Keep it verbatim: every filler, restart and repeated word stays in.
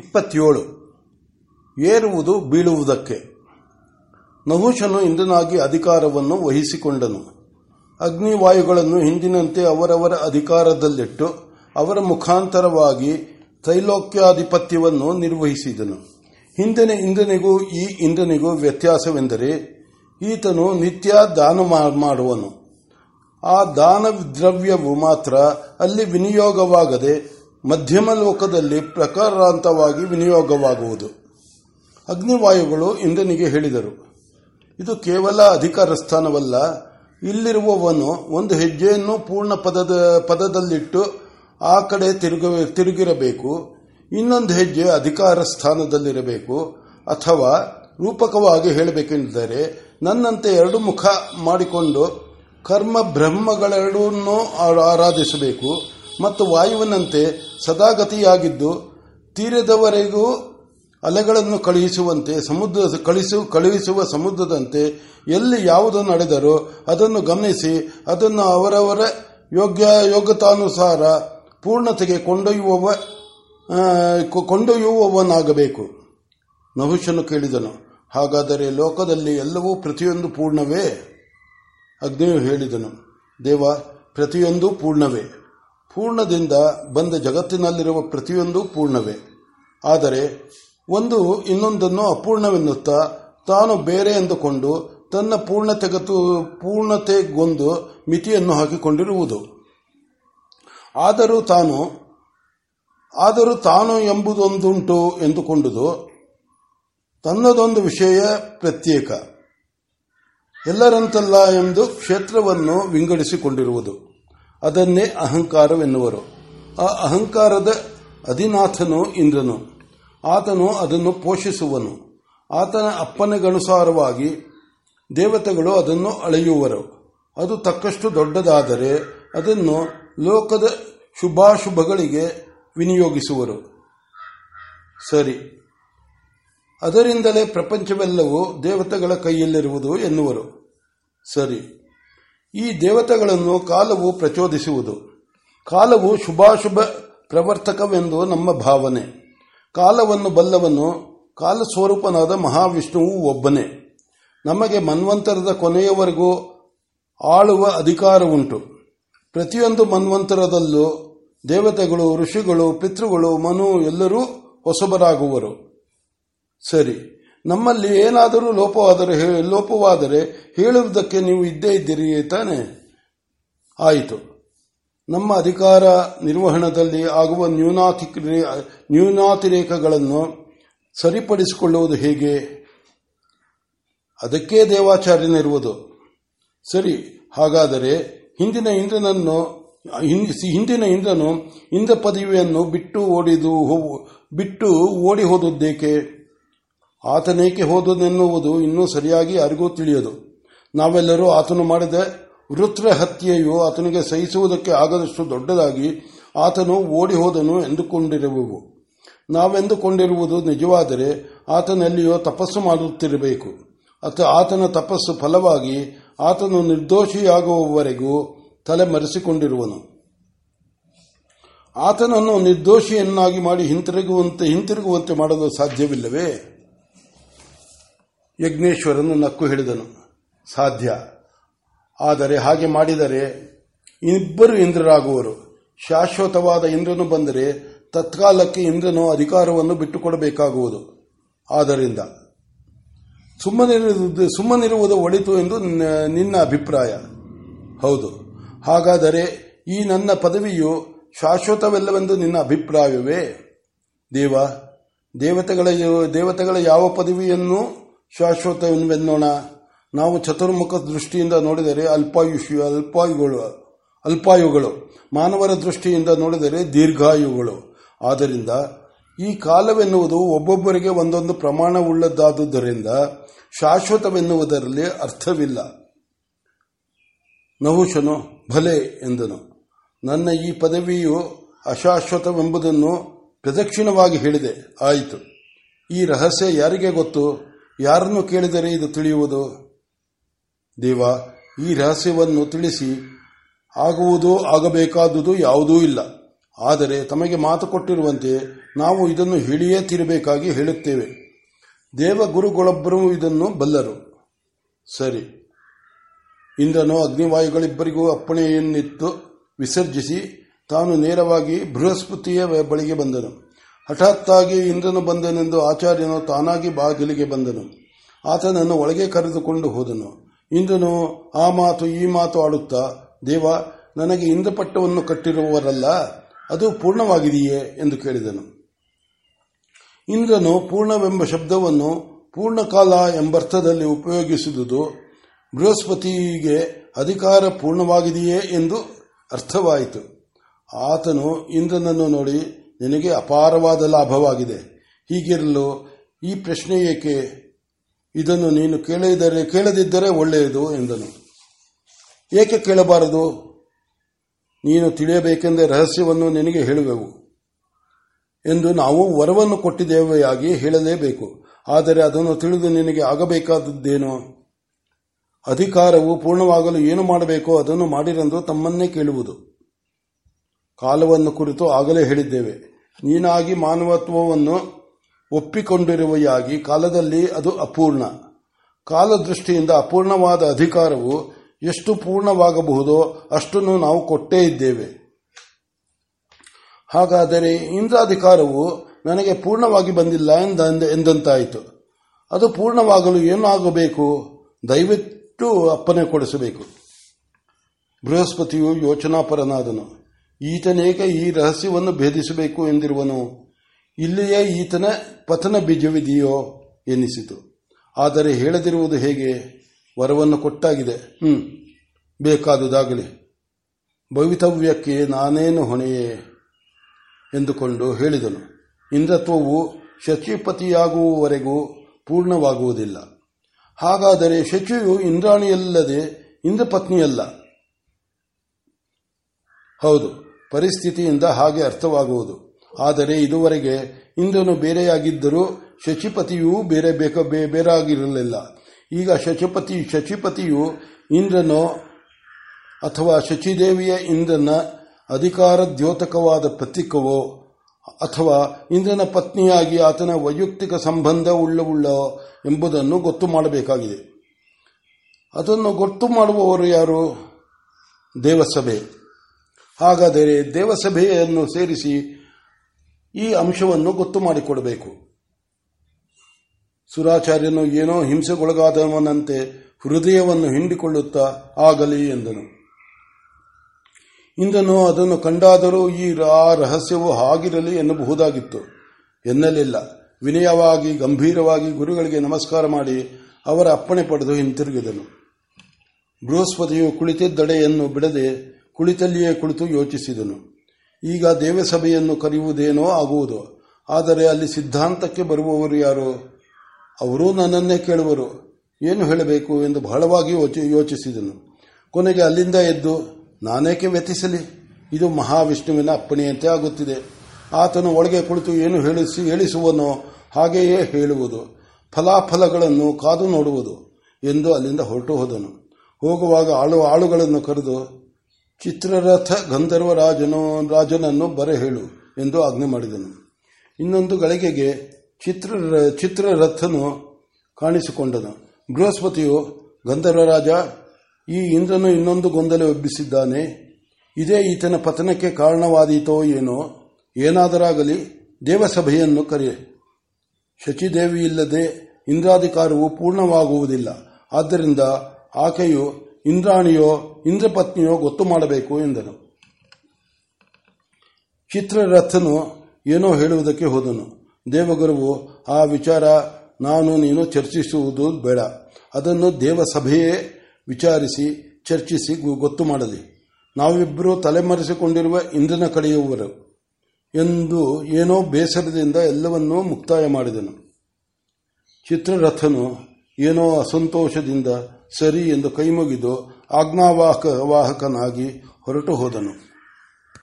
ಇಪ್ಪತ್ತೇಳು. ಏರುವುದು ಬೀಳುವುದಕ್ಕೆ. ನಹುಷನು ಇಂದ್ರನಾಗಿ ಅಧಿಕಾರವನ್ನು ವಹಿಸಿಕೊಂಡನು. ಅಗ್ನಿವಾಯುಗಳನ್ನು ಹಿಂದಿನಂತೆ ಅವರವರ ಅಧಿಕಾರದಲ್ಲಿಟ್ಟು ಅವರ ಮುಖಾಂತರವಾಗಿ ತ್ರೈಲೋಕ್ಯಾಧಿಪತ್ಯವನ್ನು ನಿರ್ವಹಿಸಿದನು. ಹಿಂದಿನ ಇಂದ್ರನಿಗೂ ಈ ಇಂದ್ರನಿಗೂ ವ್ಯತ್ಯಾಸವೆಂದರೆ ಈತನು ನಿತ್ಯ ದಾನ ಮಾಡುವನು. ಆ ದಾನ ದ್ರವ್ಯವು ಮಾತ್ರ ಅಲ್ಲಿ ವಿನಿಯೋಗವಾಗದೆ ಮಧ್ಯಮ ಲೋಕದಲ್ಲಿ ಪ್ರಕಾರಾಂತವಾಗಿ ವಿನಿಯೋಗವಾಗುವುದು. ಅಗ್ನಿವಾಯುಗಳು ಇಂದ್ರನಿಗೆ ಹೇಳಿದರು, ಇದು ಕೇವಲ ಅಧಿಕಾರ ಸ್ಥಾನವಲ್ಲ, ಇಲ್ಲಿರುವವನು ಒಂದು ಹೆಜ್ಜೆಯನ್ನು ಪೂರ್ಣ ಪದದ ಪದದಲ್ಲಿಟ್ಟು ಆ ಕಡೆ ತಿರುಗ ತಿರುಗಿರಬೇಕು, ಇನ್ನೊಂದು ಹೆಜ್ಜೆ ಅಧಿಕಾರ ಸ್ಥಾನದಲ್ಲಿರಬೇಕು. ಅಥವಾ ರೂಪಕವಾಗಿ ಹೇಳಬೇಕೆಂದರೆ, ನನ್ನಂತೆ ಎರಡು ಮುಖ ಮಾಡಿಕೊಂಡು ಕರ್ಮ ಬ್ರಹ್ಮಗಳೆರಡನ್ನೂ ಆರಾಧಿಸಬೇಕು ಮತ್ತು ವಾಯುವಿನಂತೆ ಸದಾಗತಿಯಾಗಿದ್ದು ತೀರದವರೆಗೂ ಅಲೆಗಳನ್ನು ಕಳುಹಿಸುವಂತೆ ಸಮುದ್ರ ಕಳಿಸು ಕಳುಹಿಸುವ ಸಮುದ್ರದಂತೆ ಎಲ್ಲಿ ಯಾವುದು ನಡೆದರೂ ಅದನ್ನು ಗಮನಿಸಿ ಅದನ್ನು ಅವರವರ ಯೋಗ್ಯ ಯೋಗ್ಯತಾನುಸಾರ ಪೂರ್ಣತೆಗೆ ಕೊಂಡೊಯ್ಯುವ ಕೊಂಡೊಯ್ಯುವವನಾಗಬೇಕು. ನಹುಷನು ಕೇಳಿದನು, ಹಾಗಾದರೆ ಲೋಕದಲ್ಲಿ ಎಲ್ಲವೂ ಪ್ರತಿಯೊಂದು ಪೂರ್ಣವೇ? ಅಗ್ನಿಯು ಹೇಳಿದನು, ದೇವ, ಪ್ರತಿಯೊಂದು ಪೂರ್ಣವೇ. ಪೂರ್ಣದಿಂದ ಬಂದ ಜಗತ್ತಿನಲ್ಲಿರುವ ಪ್ರತಿಯೊಂದು ಪೂರ್ಣವೇ. ಆದರೆ ಒಂದು ಇನ್ನೊಂದನ್ನು ಅಪೂರ್ಣವೆನ್ನುತ್ತಾ ತಾನು ಬೇರೆ ಎಂದುಕೊಂಡು ತನ್ನ ಪೂರ್ಣತೆಗತು ಪೂರ್ಣತೆಗೊಂದು ಮಿತಿಯನ್ನು ಹಾಕಿಕೊಂಡಿರುವುದು. ಆದರೂ ತಾನು ಆದರೂ ತಾನು ಎಂಬುದೊಂದುಂಟು ಎಂದುಕೊಂಡುದು ತನ್ನದೊಂದು ವಿಷಯ ಪ್ರತ್ಯೇಕ, ಎಲ್ಲರಂತಲ್ಲ ಎಂದು ಕ್ಷೇತ್ರವನ್ನು ವಿಂಗಡಿಸಿಕೊಂಡಿರುವುದು. ಅದನ್ನೇ ಅಹಂಕಾರವೆನ್ನುವರು. ಆ ಅಹಂಕಾರದ ಅಧಿನಾಥನು ಇಂದ್ರನು. ಆತನು ಅದನ್ನು ಪೋಷಿಸುವನು. ಆತನ ಅಪ್ಪನೆಗನುಸಾರವಾಗಿ ದೇವತೆಗಳು ಅದನ್ನು ಅಳೆಯುವರು. ಅದು ತಕ್ಕಷ್ಟು ದೊಡ್ಡದಾದರೆ ಅದನ್ನು ಲೋಕದ ಶುಭಾಶುಭಗಳಿಗೆ ವಿನಿಯೋಗಿಸುವರು. ಸರಿ, ಅದರಿಂದಲೇ ಪ್ರಪಂಚವೆಲ್ಲವೂ ದೇವತೆಗಳ ಕೈಯಲ್ಲಿರುವುದು ಎನ್ನುವರು. ಸರಿ, ಈ ದೇವತೆಗಳನ್ನು ಕಾಲವು ಪ್ರಚೋದಿಸುವುದು. ಕಾಲವು ಶುಭಾಶುಭ ಪ್ರವರ್ತಕವೆಂದು ನಮ್ಮ ಭಾವನೆ. ಕಾಲವನ್ನು ಬಲ್ಲವನು ಕಾಲ ಸ್ವರೂಪನಾದ ಮಹಾವಿಷ್ಣುವು ಒಬ್ಬನೇ. ನಮಗೆ ಮನ್ವಂತರದ ಕೊನೆಯವರೆಗೂ ಆಳುವ ಅಧಿಕಾರವುಂಟು. ಪ್ರತಿಯೊಂದು ಮನ್ವಂತರದಲ್ಲೂ ದೇವತೆಗಳು, ಋಷಿಗಳು, ಪಿತೃಗಳು, ಮನು ಎಲ್ಲರೂ ಹೊಸಬರಾಗುವರು. ಸರಿ, ನಮ್ಮಲ್ಲಿ ಏನಾದರೂ ಲೋಪವಾದರೆ ಲೋಪವಾದರೆ ಹೇಳುವುದಕ್ಕೆ ನೀವು ಇದ್ದೇ ಇದ್ದೀರಿ ತಾನೆ. ಆಯಿತು, ನಮ್ಮ ಅಧಿಕಾರ ನಿರ್ವಹಣದಲ್ಲಿ ಆಗುವ ನ್ಯೂನಾತಿ ನ್ಯೂನಾತಿರೇಕಗಳನ್ನು ಸರಿಪಡಿಸಿಕೊಳ್ಳುವುದು ಹೇಗೆ? ಅದಕ್ಕೇ ದೇವಾಚಾರ್ಯನಿರುವುದು. ಸರಿ, ಹಾಗಾದರೆ ಹಿಂದಿನ ಇಂದ್ರನನ್ನು ಹಿಂದಿನ ಇಂದ್ರನು ಇಂದ್ರ ಪದವಿಯನ್ನು ಬಿಟ್ಟು ಓಡಿದು ಬಿಟ್ಟು ಓಡಿ ಹೋದದ್ದೇಕೆ? ಆತನೇಕೆ ಹೋದನೆನ್ನುವುದು ಇನ್ನೂ ಸರಿಯಾಗಿ ಯಾರಿಗೂ ತಿಳಿಯದು. ನಾವೆಲ್ಲರೂ ಆತನು ಮಾಡಿದ ವೃತ್ರ ಹತ್ಯೆಯು ಆತನಿಗೆ ಸಹಿಸುವುದಕ್ಕೆ ಆಗದಷ್ಟು ದೊಡ್ಡದಾಗಿ ಆತನು ಓಡಿ ಹೋದನು ಎಂದುಕೊಂಡಿರುವೆವು. ನಾವೆಂದುಕೊಂಡಿರುವುದು ನಿಜವಾದರೆ ಆತನಲ್ಲಿಯೋ ತಪಸ್ಸು ಮಾಡುತ್ತಿರಬೇಕು. ಆತನ ತಪಸ್ಸು ಫಲವಾಗಿ ಆತನು ನಿರ್ದೋಷಿಯಾಗುವವರೆಗೂ ತಲೆ ಮರೆಸಿಕೊಂಡಿರುವನು. ಆತನನ್ನು ನಿರ್ದೋಷಿಯನ್ನಾಗಿ ಮಾಡಿ ಹಿಂತಿರುಗುವಂತೆ ಹಿಂತಿರುಗುವಂತೆ ಮಾಡಲು ಸಾಧ್ಯವಿಲ್ಲವೇ? ಯಜ್ಞೇಶ್ವರನು ನಕ್ಕು ಹೇಳಿದನು, ಸಾಧ್ಯ. ಆದರೆ ಹಾಗೆ ಮಾಡಿದರೆ ಇಬ್ಬರು ಇಂದ್ರರಾಗುವರು. ಶಾಶ್ವತವಾದ ಇಂದ್ರನು ಬಂದರೆ ತತ್ಕಾಲಕ್ಕೆ ಇಂದ್ರನು ಅಧಿಕಾರವನ್ನು ಬಿಟ್ಟುಕೊಡಬೇಕಾಗುವುದು. ಆದ್ದರಿಂದ ಸುಮ್ಮನಿರುವುದು ಸುಮ್ಮನಿರುವುದು ಒಳಿತು ಎಂದು ನಿನ್ನ ಅಭಿಪ್ರಾಯ. ಹೌದು, ಹಾಗಾದರೆ ಈ ನನ್ನ ಪದವಿಯು ಶಾಶ್ವತವಲ್ಲವೆಂದು ನಿನ್ನ ಅಭಿಪ್ರಾಯವೇ? ದೇವ, ದೇವತೆಗಳ ದೇವತೆಗಳ ಯಾವ ಪದವಿಯನ್ನು ಶಾಶ್ವತವೆನ್ನೋಣ? ನಾವು ಚತುರ್ಮುಖ ದೃಷ್ಟಿಯಿಂದ ನೋಡಿದರೆ ಅಲ್ಪಾಯುಷ್ಯ ಅಲ್ಪಾಯುಗಳು ಅಲ್ಪಾಯುಗಳು ಮಾನವರ ದೃಷ್ಟಿಯಿಂದ ನೋಡಿದರೆ ದೀರ್ಘಾಯುಗಳು. ಆದ್ದರಿಂದ ಈ ಕಾಲವೆನ್ನುವುದು ಒಬ್ಬೊಬ್ಬರಿಗೆ ಒಂದೊಂದು ಪ್ರಮಾಣವುಳ್ಳದ್ದಾದುದರಿಂದ ಶಾಶ್ವತವೆನ್ನುವುದರಲ್ಲಿ ಅರ್ಥವಿಲ್ಲ. ನಹುಷನು ಭಲೆ ಎಂದನು. ನನ್ನ ಈ ಪದವಿಯು ಅಶಾಶ್ವತವೆಂಬುದನ್ನು ಪ್ರದಕ್ಷಿಣವಾಗಿ ಹೇಳಿದೆ. ಆಯಿತು, ಈ ರಹಸ್ಯ ಯಾರಿಗೆ ಗೊತ್ತು? ಯಾರನ್ನು ಕೇಳಿದರೆ ಇದು ತಿಳಿಯುವುದು? ದೇವ, ಈ ರಹಸ್ಯವನ್ನು ತಿಳಿಸಿ ಆಗುವುದು ಆಗಬೇಕಾದುದು ಯಾವುದೂ ಇಲ್ಲ. ಆದರೆ ತಮಗೆ ಮಾತು ಕೊಟ್ಟಿರುವಂತೆ ನಾವು ಇದನ್ನು ಹೇಳಿಯೇ ತೀರಬೇಕಾಗಿ ಹೇಳುತ್ತೇವೆ. ದೇವಗುರುಗಳೊಬ್ಬರೂ ಇದನ್ನು ಬಲ್ಲರು. ಸರಿ, ಇಂದ್ರನು ಅಗ್ನಿವಾಯುಗಳಿಬ್ಬರಿಗೂ ಅಪ್ಪಣೆಯನ್ನಿತ್ತು ವಿಸರ್ಜಿಸಿ ತಾನು ನೇರವಾಗಿ ಬೃಹಸ್ಪತಿಯ ಬಳಿಗೆ ಬಂದನು. ಹಠಾತ್ತಾಗಿ ಇಂದ್ರನು ಬಂದನೆಂದು ಆಚಾರ್ಯನು ತಾನಾಗಿ ಬಾಗಿಲಿಗೆ ಬಂದನು. ಆತನನ್ನು ಒಳಗೆ ಕರೆದುಕೊಂಡು ಹೋದನು. ಇಂದ್ರನು ಆ ಮಾತು ಈ ಮಾತು ಆಡುತ್ತಾ, ದೇವ, ನನಗೆ ಇಂದ್ರಪಟ್ಟವನ್ನು ಕಟ್ಟಿರುವವರಲ್ಲ, ಅದು ಪೂರ್ಣವಾಗಿದೆಯೇ ಎಂದು ಕೇಳಿದನು. ಇಂದ್ರನು ಪೂರ್ಣವೆಂಬ ಶಬ್ದವನ್ನು ಪೂರ್ಣಕಾಲ ಎಂಬರ್ಥದಲ್ಲಿ ಉಪಯೋಗಿಸುವುದು ಬೃಹಸ್ಪತಿಗೆ ಅಧಿಕಾರ ಪೂರ್ಣವಾಗಿದೆಯೇ ಎಂದು ಅರ್ಥವಾಯಿತು. ಆತನು ಇಂದ್ರನನ್ನು ನೋಡಿ, ನಿನಗೆ ಅಪಾರವಾದ ಲಾಭವಾಗಿದೆ, ಹೀಗಿರಲು ಈ ಪ್ರಶ್ನೆ ಏಕೆ, ಇದನ್ನು ನೀನು ಕೇಳಿದರೆ ಕೇಳದಿದ್ದರೆ ಒಳ್ಳೆಯದು ಎಂದನು. ಏಕೆ ಕೇಳಬಾರದು? ನೀನು ತಿಳಿಯಬೇಕೆಂದೇ ರಹಸ್ಯವನ್ನು ನಿನಗೆ ಹೇಳುವೆವು ಎಂದು ನಾವು ವರವನ್ನು ಕೊಟ್ಟಿದ್ದೇವೆಯಾಗಿ ಹೇಳಲೇಬೇಕು. ಆದರೆ ಅದನ್ನು ತಿಳಿದು ನಿನಗೆ ಆಗಬೇಕಾದದ್ದೇನೋ? ಅಧಿಕಾರವು ಪೂರ್ಣವಾಗಲು ಏನು ಮಾಡಬೇಕೋ ಅದನ್ನು ಮಾಡಿರೆಂದು ತಮ್ಮನ್ನೇ ಕೇಳುವುದು. ಕಾಲವನ್ನು ಕುರಿತು ಆಗಲೇ ಹೇಳಿದ್ದೇವೆ. ನೀನಾಗಿ ಮಾನವತ್ವವನ್ನು ಒಪ್ಪಿಕೊಂಡಿರುವೆಯಾಗಿ ಕಾಲದಲ್ಲಿ ಅದು ಅಪೂರ್ಣ. ಕಾಲದೃಷ್ಟಿಯಿಂದ ಅಪೂರ್ಣವಾದ ಅಧಿಕಾರವು ಎಷ್ಟು ಪೂರ್ಣವಾಗಬಹುದೋ ಅಷ್ಟನ್ನು ನಾವು ಕೊಟ್ಟೇ ಇದ್ದೇವೆ. ಹಾಗಾದರೆ ಇಂದ್ರಾಧಿಕಾರವು ನನಗೆ ಪೂರ್ಣವಾಗಿ ಬಂದಿಲ್ಲ ಎಂದಂತಾಯಿತು. ಅದು ಪೂರ್ಣವಾಗಲು ಏನಾಗಬೇಕು? ದಯವಿಟ್ಟು ಅಪ್ಪಣೆ ಕೊಡಿಸಬೇಕು. ಬೃಹಸ್ಪತಿಯು ಯೋಚನಾಪರನಾದನು. ಈತನೇಕ ಈ ರಹಸ್ಯವನ್ನು ಭೇದಿಸಬೇಕು ಎಂದಿರುವನು? ಇಲ್ಲಿಯೇ ಈತನ ಪತನ ಬೀಜವಿದೆಯೋ ಎನ್ನಿಸಿತು. ಆದರೆ ಹೇಳದಿರುವುದು ಹೇಗೆ? ವರವನ್ನು ಕೊಟ್ಟಾಗಿದೆ. ಹ್ಮ್ ಬೇಕಾದುದಾಗಲಿ, ಭವಿತವ್ಯಕ್ಕೆ ನಾನೇನು ಹೊಣೆಯೇ ಎಂದುಕೊಂಡು ಹೇಳಿದನು. ಇಂದ್ರತ್ವವು ಶಚಿಪತಿಯಾಗುವವರೆಗೂ ಪೂರ್ಣವಾಗುವುದಿಲ್ಲ. ಹಾಗಾದರೆ ಶಚಿಯು ಇಂದ್ರಾಣಿಯಲ್ಲದೆ ಇಂದ್ರಪತ್ನಿಯಲ್ಲ. ಹೌದು, ಪರಿಸ್ಥಿತಿಯಿಂದ ಹಾಗೆ ಅರ್ಥವಾಗುವುದು. ಆದರೆ ಇದುವರೆಗೆ ಇಂದ್ರನು ಬೇರೆಯಾಗಿದ್ದರೂ ಶಚಿಪತಿಯೂ ಬೇರೆ ಬೇರಾಗಿರಲಿಲ್ಲ. ಈಗ ಶಚಿಪತಿ ಶಚಿಪತಿಯು ಇಂದ್ರನೋ ಅಥವಾ ಶಚಿದೇವಿಯ ಇಂದ್ರನ ಅಧಿಕಾರ ದ್ಯೋತಕವಾದ ಪ್ರತೀಕವೋ ಅಥವಾ ಇಂದ್ರನ ಪತ್ನಿಯಾಗಿ ಆತನ ವೈಯಕ್ತಿಕ ಸಂಬಂಧ ಉಳ್ಳವುಳ್ಳೋ ಎಂಬುದನ್ನು ಗೊತ್ತು ಮಾಡಬೇಕಾಗಿದೆ. ಅದನ್ನು ಗೊತ್ತು ಮಾಡುವವರು ಯಾರು? ದೇವಸಭೆ. ಹಾಗಾದರೆ ದೇವಸಭೆಯನ್ನು ಸೇರಿಸಿ ಈ ಅಂಶವನ್ನು ಗೊತ್ತು ಮಾಡಿಕೊಡಬೇಕು. ಸುರಾಚಾರ್ಯನು ಏನೋ ಹಿಂಸೆಗೊಳಗಾದವನಂತೆ ಹೃದಯವನ್ನು ಹಿಂಡಿಕೊಳ್ಳುತ್ತಾ, ಆಗಲಿ ಎಂದನು. ಇಂದನು ಅದನ್ನು ಕಂಡಾದರೂ ಈ ರಹಸ್ಯವು ಹಾಗಿರಲಿ ಎನ್ನಬಹುದಾಗಿತ್ತು. ಎನ್ನಲಿಲ್ಲ. ವಿನಯವಾಗಿ ಗಂಭೀರವಾಗಿ ಗುರುಗಳಿಗೆ ನಮಸ್ಕಾರ ಮಾಡಿ ಅವರ ಅಪ್ಪಣೆ ಪಡೆದು ಹಿಂತಿರುಗಿದನು. ಬೃಹಸ್ಪತಿಯು ಕುಳಿತಿದ್ದಡೆಯನ್ನು ಬಿಡದೆ ಕುಳಿತಲ್ಲಿಯೇ ಕುಳಿತು ಯೋಚಿಸಿದನು. ಈಗ ದೇವಸಭೆಯನ್ನು ಕರೆಯುವುದೇನೋ ಆಗುವುದು. ಆದರೆ ಅಲ್ಲಿ ಸಿದ್ಧಾಂತಕ್ಕೆ ಬರುವವರು ಯಾರು? ಅವರೂ ನನ್ನನ್ನೇ ಕೇಳುವರು. ಏನು ಹೇಳಬೇಕು ಎಂದು ಬಹಳವಾಗಿ ಯೋಚಿಸಿದನು. ಕೊನೆಗೆ ಅಲ್ಲಿಂದ ಎದ್ದು, ನಾನೇಕೆ ವ್ಯತಿಸಲಿ, ಇದು ಮಹಾವಿಷ್ಣುವಿನ ಅಪ್ಪಣೆಯಂತೆ ಆಗುತ್ತಿದೆ. ಆತನು ಒಳಗೆ ಕುಳಿತು ಏನು ಹೇಳಿಸಿ ಹೇಳಿಸುವನೋ ಹಾಗೆಯೇ ಹೇಳುವುದು, ಫಲಾಫಲಗಳನ್ನು ಕಾದು ನೋಡುವುದು ಎಂದು ಅಲ್ಲಿಂದ ಹೊರಟು ಹೋದನು. ಹೋಗುವಾಗ ಆಳು ಆಳುಗಳನ್ನು ಕರೆದು ಚಿತ್ರರಥ ಗಂಧರ್ವ ರಾಜನು ರಾಜನನ್ನು ಬರೆ ಹೇಳು ಎಂದು ಆಜ್ಞೆ ಮಾಡಿದನು. ಇನ್ನೊಂದು ಗಳಿಗೆಗೆ ಚಿತ್ರ ಚಿತ್ರರಥನು ಕಾಣಿಸಿಕೊಂಡನು. ಬೃಹಸ್ಪತಿಯು, ಗಂಧರ್ವರಾಜ, ಈ ಇಂದ್ರನು ಇನ್ನೊಂದು ಗೊಂದಲ ಎಬ್ಬಿಸಿದ್ದಾನೆ. ಇದೇ ಈತನ ಪತನಕ್ಕೆ ಕಾರಣವಾದೀತೋ ಏನೋ. ಏನಾದರಾಗಲಿ, ದೇವಸಭೆಯನ್ನು ಕರೆಯ. ಶಚಿದೇವಿ ಇಲ್ಲದೆ ಇಂದ್ರಾಧಿಕಾರವು ಪೂರ್ಣವಾಗುವುದಿಲ್ಲ. ಆದ್ದರಿಂದ ಆಕೆಯು ಇಂದ್ರಾಣಿಯೋ ಇಂದ್ರಪತ್ನಿಯೋ ಗೊತ್ತು ಮಾಡಬೇಕು ಎಂದನು. ಚಿತ್ರರಥನು ಏನೋ ಹೇಳುವುದಕ್ಕೆ ಹೋದನು. ದೇವಗುರುವು, ಆ ವಿಚಾರ ನಾನು ನೀನು ಚರ್ಚಿಸುವುದು ಬೇಡ. ಅದನ್ನು ದೇವಸಭೆಯೇ ವಿಚಾರಿಸಿ ಚರ್ಚಿಸಿ ಗೊತ್ತು ಮಾಡಲಿ. ನಾವಿಬ್ಬರೂ ತಲೆಮರೆಸಿಕೊಂಡಿರುವ ಇಂದ್ರನ ಕಡೆಯುವರು ಎಂದು ಏನೋ ಬೇಸರದಿಂದ ಎಲ್ಲವನ್ನೂ ಮುಕ್ತಾಯ ಮಾಡಿದನು. ಚಿತ್ರರಥನು ಏನೋ ಅಸಂತೋಷದಿಂದ ಸರಿ ಎಂದು ಕೈಮುಗಿದು ಆಜ್ಞಾವಾಹಕನಾಗಿ ಹೊರಟು ಹೋದನು.